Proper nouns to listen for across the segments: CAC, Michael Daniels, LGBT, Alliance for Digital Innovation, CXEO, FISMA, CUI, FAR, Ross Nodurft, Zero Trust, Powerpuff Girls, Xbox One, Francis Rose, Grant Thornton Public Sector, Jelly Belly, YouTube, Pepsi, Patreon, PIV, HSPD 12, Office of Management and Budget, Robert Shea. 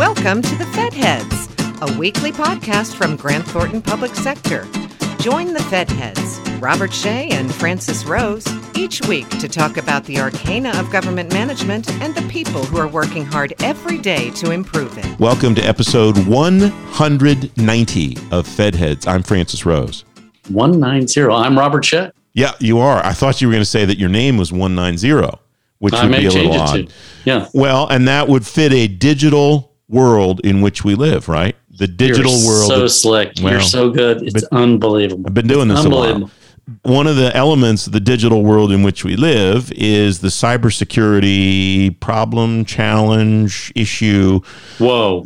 Welcome to the Fed Heads, a weekly podcast from Grant Thornton Public Sector. Join the Fed Heads, Robert Shea and Francis Rose, each week to talk about the arcana of government management and the people who are working hard every day to improve it. Welcome to episode 190 of Fed Heads. I'm Francis Rose. 190. I'm Robert Shea. Yeah, you are. I thought you were going to say that your name was 190, which would be a little odd. Yeah. Well, and that would fit a digital world in which we live, right? The digital world. You're so slick. Well, you're so good. It's unbelievable. I've been doing this a while. One of the elements of the digital world in which we live is the cybersecurity problem, challenge, issue. Whoa.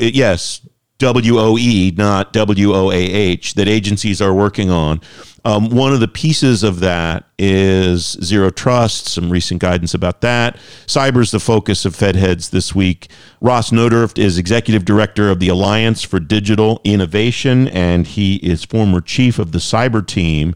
Yes. WOE, not WOAH, that agencies are working on. One of the pieces of that is Zero Trust, some recent guidance about that. Cyber's the focus of Fed Heads this week. Ross Nodurft is Executive Director of the Alliance for Digital Innovation, and he is former Chief of the Cyber Team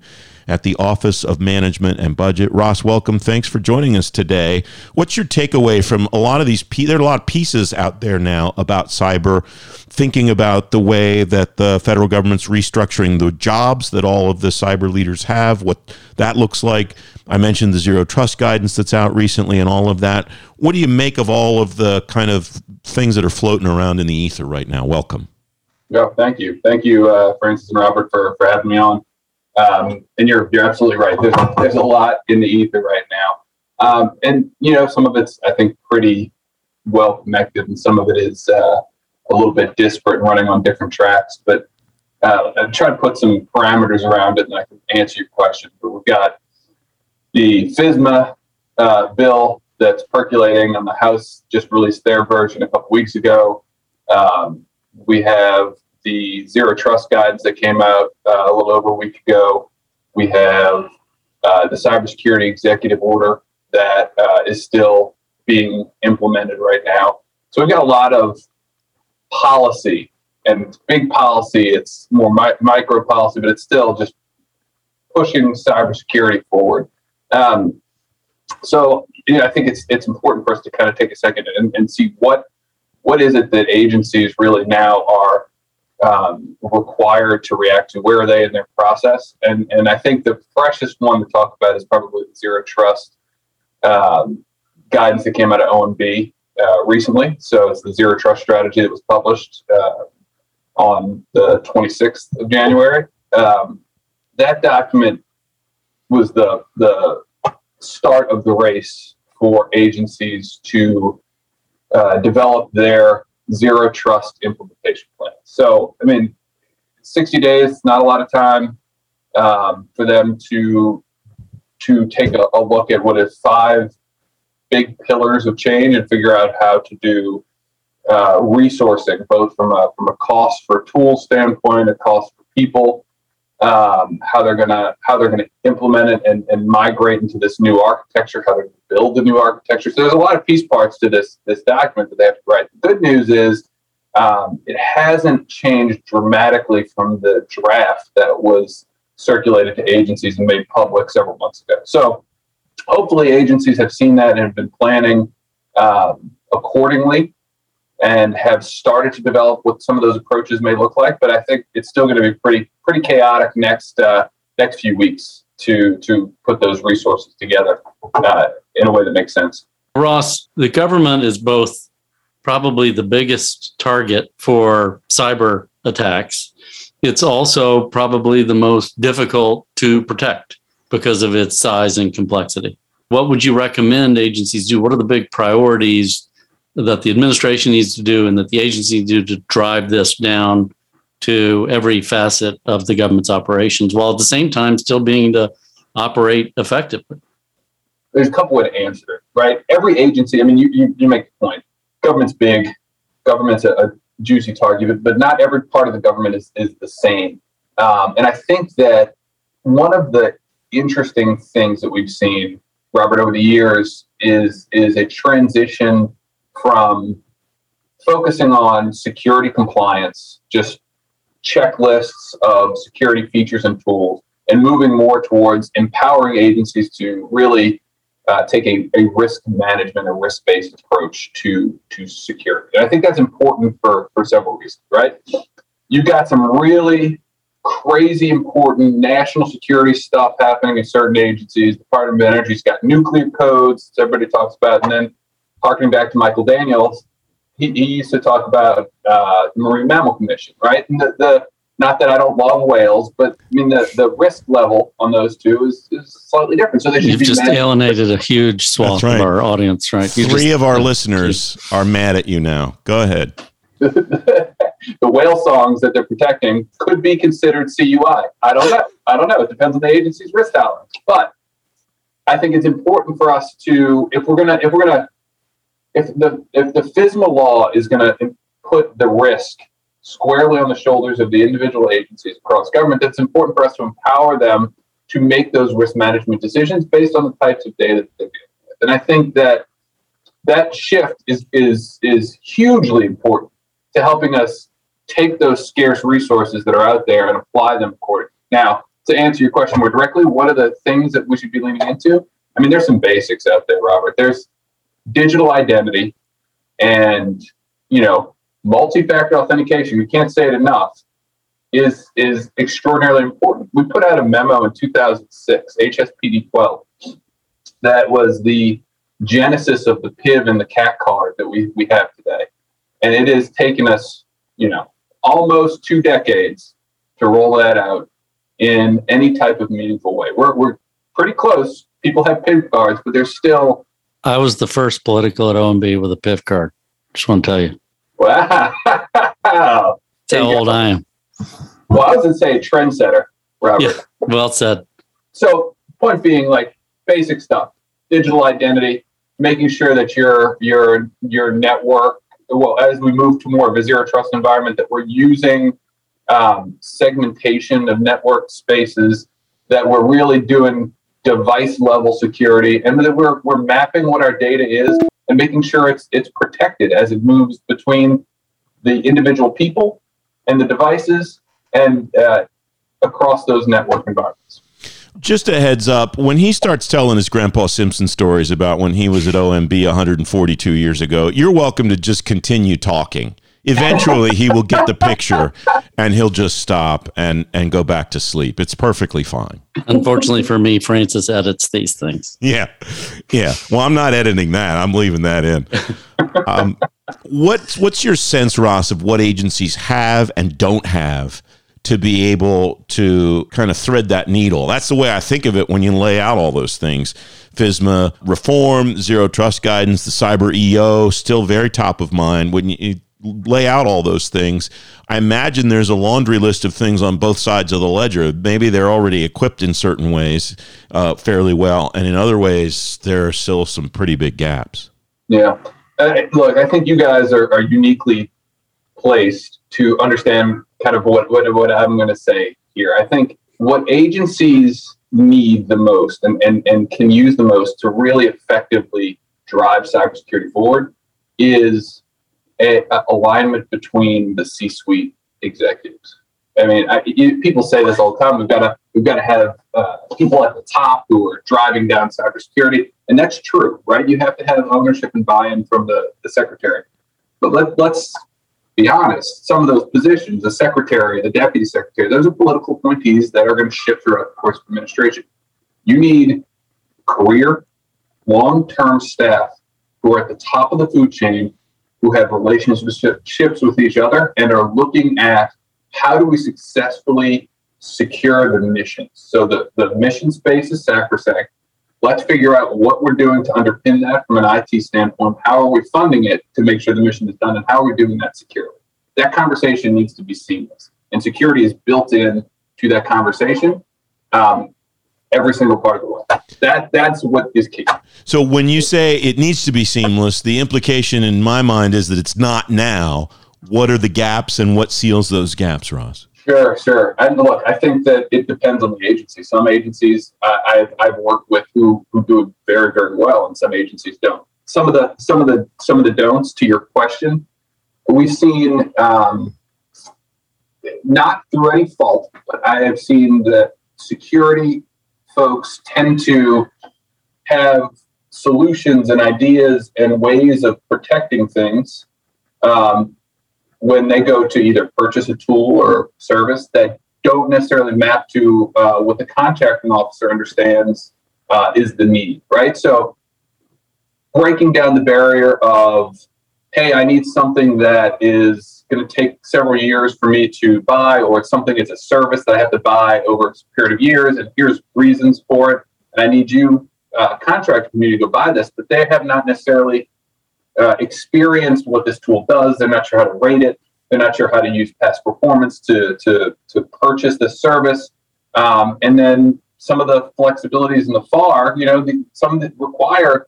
at the Office of Management and Budget. Ross, welcome. Thanks for joining us today. What's your takeaway from a lot of these? There are a lot of pieces out there now about cyber, thinking about the way that the federal government's restructuring the jobs that all of the cyber leaders have, what that looks like. I mentioned the Zero Trust guidance that's out recently and all of that. What do you make of all of the kind of things that are floating around in the ether right now? Welcome. Yeah, thank you. Thank you, Francis and Robert, for having me on. And you're absolutely right. There's a lot in the ether right now. And, you know, some of it's, I think, pretty well connected, and some of it is a little bit disparate and running on different tracks. But I'll try to put some parameters around it, and I can answer your question. But we've got the FISMA bill that's percolating, and the House just released their version a couple weeks ago. We have the Zero Trust guidance that came out a little over a week ago. We have the cybersecurity executive order that is still being implemented right now. So we've got a lot of policy, and it's big policy. It's more micro policy, but it's still just pushing cybersecurity forward. So you know, I think it's important for us to kind of take a second and see what is it that agencies really now are required to react to. Where are they in their process? And I think the freshest one to talk about is probably the Zero Trust guidance that came out of OMB recently. So it's the Zero Trust strategy that was published on the 26th of January. That document was the start of the race for agencies to develop their Zero Trust implementation plan. So, I mean, 60 days, not a lot of time for them to take a look at what is five big pillars of change and figure out how to do resourcing, both from a cost for tools standpoint, a cost for people, how they're gonna implement it and migrate into this new architecture, how they're gonna build the new architecture. So there's a lot of piece parts to this document that they have to write. The good news is it hasn't changed dramatically from the draft that was circulated to agencies and made public several months ago. So hopefully agencies have seen that and have been planning accordingly and have started to develop what some of those approaches may look like. But I think it's still going to be pretty chaotic next few weeks to put those resources together in a way that makes sense. Ross, the government is both probably the biggest target for cyber attacks. It's also probably the most difficult to protect because of its size and complexity. What would you recommend agencies do? What are the big priorities that the administration needs to do and that the agency do to drive this down to every facet of the government's operations, while at the same time still being to operate effectively? There's a couple ways to answer it, right? Every agency, I mean, you make the point. Government's big. Government's a juicy target, but not every part of the government is the same. And I think that one of the interesting things that we've seen, Robert, over the years is a transition from focusing on security compliance, just checklists of security features and tools, and moving more towards empowering agencies to really take a risk management, a risk-based approach to security. And I think that's important for several reasons, right? You've got some really crazy important national security stuff happening in certain agencies. Department of Energy's got nuclear codes, everybody talks about. And then, harkening back to Michael Daniels, he used to talk about the Marine Mammal Commission, right? And the not that I don't love whales, but I mean the risk level on those two is slightly different. So they should alienated a huge swath of our audience, right? Three of our listeners are mad at you now. Go ahead. The whale songs that they're protecting could be considered CUI. I don't know. It depends on the agency's risk tolerance. But I think it's important for us to, if the FISMA law is going to put the risk squarely on the shoulders of the individual agencies across government, that's important for us to empower them to make those risk management decisions based on the types of data that they're dealing with. And I think that shift is hugely important to helping us take those scarce resources that are out there and apply them accordingly. Now, to answer your question more directly, what are the things that we should be leaning into? I mean, there's some basics out there, Robert. There's digital identity and, multi-factor authentication, we can't say it enough, is extraordinarily important. We put out a memo in 2006, HSPD 12, that was the genesis of the PIV and the CAC card that we have today. And it has taken us, almost 2 decades to roll that out in any type of meaningful way. We're pretty close. People have PIV cards, but there's still... I was the first political at OMB with a PIV card. Just want to tell you. Wow. That's how old I am. Well, I was going to say trendsetter, Robert. Yeah, well said. So point being, basic stuff, digital identity, making sure that your network, well, as we move to more of a zero trust environment, that we're using segmentation of network spaces, that we're really doing device level security, and that we're mapping what our data is and making sure it's protected as it moves between the individual people and the devices and across those network environments. Just a heads up, when he starts telling his Grandpa Simpson stories about when he was at OMB 142 years ago, you're welcome to just continue talking. Eventually, he will get the picture, and he'll just stop and go back to sleep. It's perfectly fine. Unfortunately for me, Francis edits these things. Yeah. Well, I'm not editing that. I'm leaving that in. What's your sense, Ross, of what agencies have and don't have to be able to kind of thread that needle? That's the way I think of it when you lay out all those things. FISMA reform, zero trust guidance, the cyber EO, still very top of mind when you lay out all those things. I imagine there's a laundry list of things on both sides of the ledger. Maybe they're already equipped in certain ways fairly well, and in other ways, there are still some pretty big gaps. Yeah. Look, I think you guys are uniquely placed to understand kind of what I'm going to say here. I think what agencies need the most and can use the most to really effectively drive cybersecurity forward is a alignment between the C-suite executives. I mean, people say this all the time. We've got to have people at the top who are driving down cybersecurity, and that's true, right? You have to have ownership and buy-in from the secretary. But let's be honest. Some of those positions, the secretary, the deputy secretary, those are political appointees that are going to shift throughout the course of administration. You need career, long-term staff who are at the top of the food chain, who have relationships with each other and are looking at how do we successfully secure the mission. So the mission space is sacrosanct. Let's figure out what we're doing to underpin that from an IT standpoint. How are we funding it to make sure the mission is done, and how are we doing that securely? That conversation needs to be seamless, and security is built in to that conversation every single part of the way. That's what is key. So when you say it needs to be seamless, the implication in my mind is that it's not now. What are the gaps and what seals those gaps, Ross? Sure. And look, I think that it depends on the agency. Some agencies I've worked with who do it very, very well, and some agencies don't. Some of the don'ts to your question, we've seen not through any fault, but I have seen that security folks tend to have solutions and ideas and ways of protecting things when they go to either purchase a tool or service that don't necessarily map to what the contracting officer understands is the need, right? So breaking down the barrier of, hey, I need something that is going to take several years for me to buy, or it's something, it's a service that I have to buy over a period of years, and here's reasons for it, and I need you, contract community, to go buy this, but they have not necessarily experienced what this tool does. They're not sure how to rate it. They're not sure how to use past performance to purchase the service. And then some of the flexibilities in the FAR, you know, some that require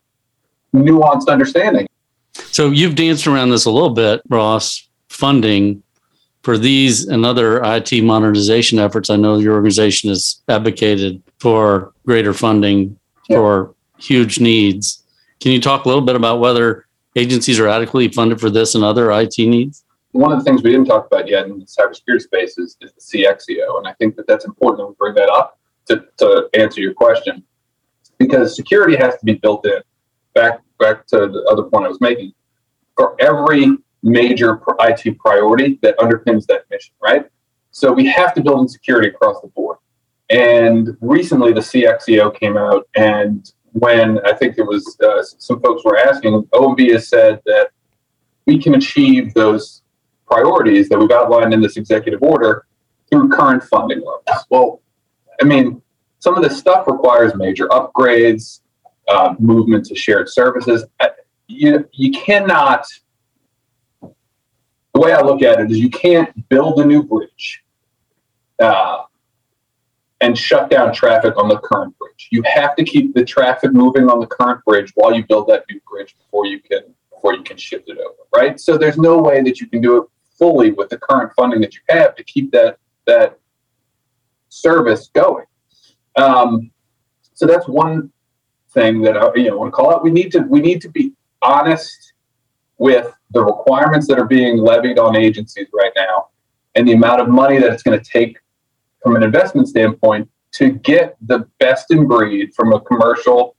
nuanced understanding. So you've danced around this a little bit, Ross, funding for these and other IT modernization efforts. I know your organization has advocated for greater funding for huge needs. Can you talk a little bit about whether agencies are adequately funded for this and other IT needs? One of the things we didn't talk about yet in the cybersecurity space is the CXEO. And I think that that's important that we bring that up to answer your question, because security has to be built in. Back to the other point I was making. For every major IT priority that underpins that mission, right? So we have to build in security across the board. And recently the CXEO came out, and when I think it was some folks were asking, OMB has said that we can achieve those priorities that we've outlined in this executive order through current funding levels. Well, I mean, some of this stuff requires major upgrades, movement to shared services. You cannot, the way I look at it is you can't build a new bridge and shut down traffic on the current bridge. You have to keep the traffic moving on the current bridge while you build that new bridge before you can shift it over, right? So there's no way that you can do it fully with the current funding that you have to keep that service going. So that's one thing that I want to call out. We need to be honest with the requirements that are being levied on agencies right now and the amount of money that it's going to take from an investment standpoint to get the best in breed from a commercial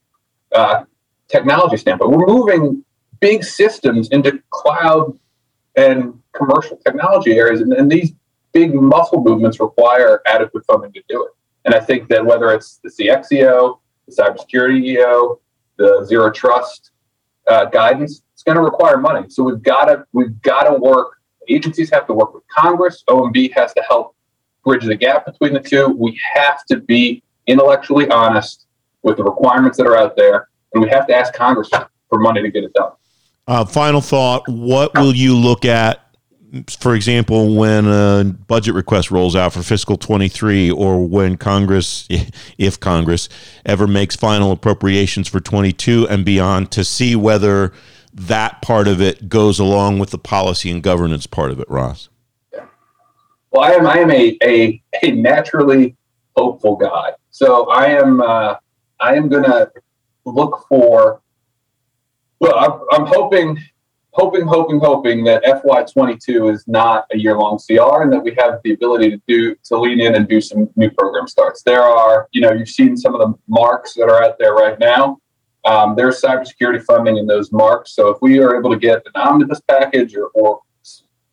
technology standpoint. We're moving big systems into cloud and commercial technology areas, and these big muscle movements require adequate funding to do it. And I think that whether it's the CXEO, the cybersecurity EO, the Zero Trust guidance, it's going to require money. So we've got to work. Agencies have to work with Congress. OMB has to help bridge the gap between the two. We have to be intellectually honest with the requirements that are out there, and we have to ask Congress for money to get it done. Final thought, what will you look at, for example, when a budget request rolls out for fiscal 23, or when Congress, if Congress, ever makes final appropriations for 22 and beyond, to see whether that part of it goes along with the policy and governance part of it, Ross? Yeah. Well, I am a naturally hopeful guy. So I am going to look for, well, I'm hoping that FY22 is not a year-long CR, and that we have the ability to lean in and do some new program starts. There are, you've seen some of the marks that are out there right now. There's cybersecurity funding in those marks. So if we are able to get an omnibus package or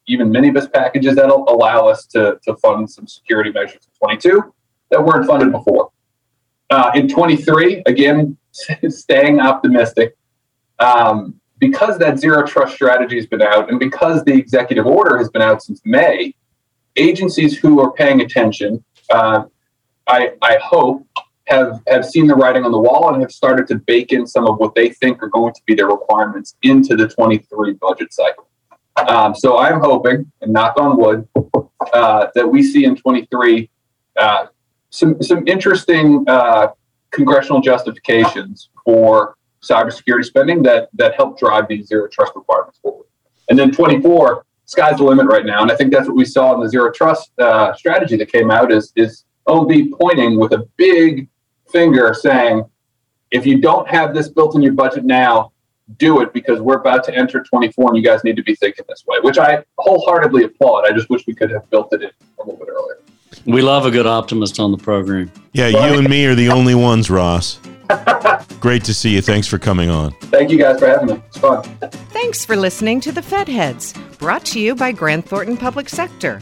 even minibus packages, that'll allow us to fund some security measures in 22 that weren't funded before. In 23, again, staying optimistic. Because that Zero Trust strategy has been out, and because the executive order has been out since May, agencies who are paying attention, I hope, have seen the writing on the wall and have started to bake in some of what they think are going to be their requirements into the 23 budget cycle. So I'm hoping, and knock on wood, that we see in 23 some interesting congressional justifications for cybersecurity spending that help drive these Zero Trust requirements forward. And then 24, sky's the limit right now. And I think that's what we saw in the Zero Trust strategy that came out is OMB pointing with a big finger saying, if you don't have this built in your budget now, do it, because we're about to enter 24 and you guys need to be thinking this way, which I wholeheartedly applaud. I just wish we could have built it in a little bit earlier. We love a good optimist on the program. Yeah, you and me are the only ones, Ross. Great to see you. Thanks for coming on. Thank you guys for having me. It's fun. Thanks for listening to The Fed Heads, brought to you by Grant Thornton Public Sector.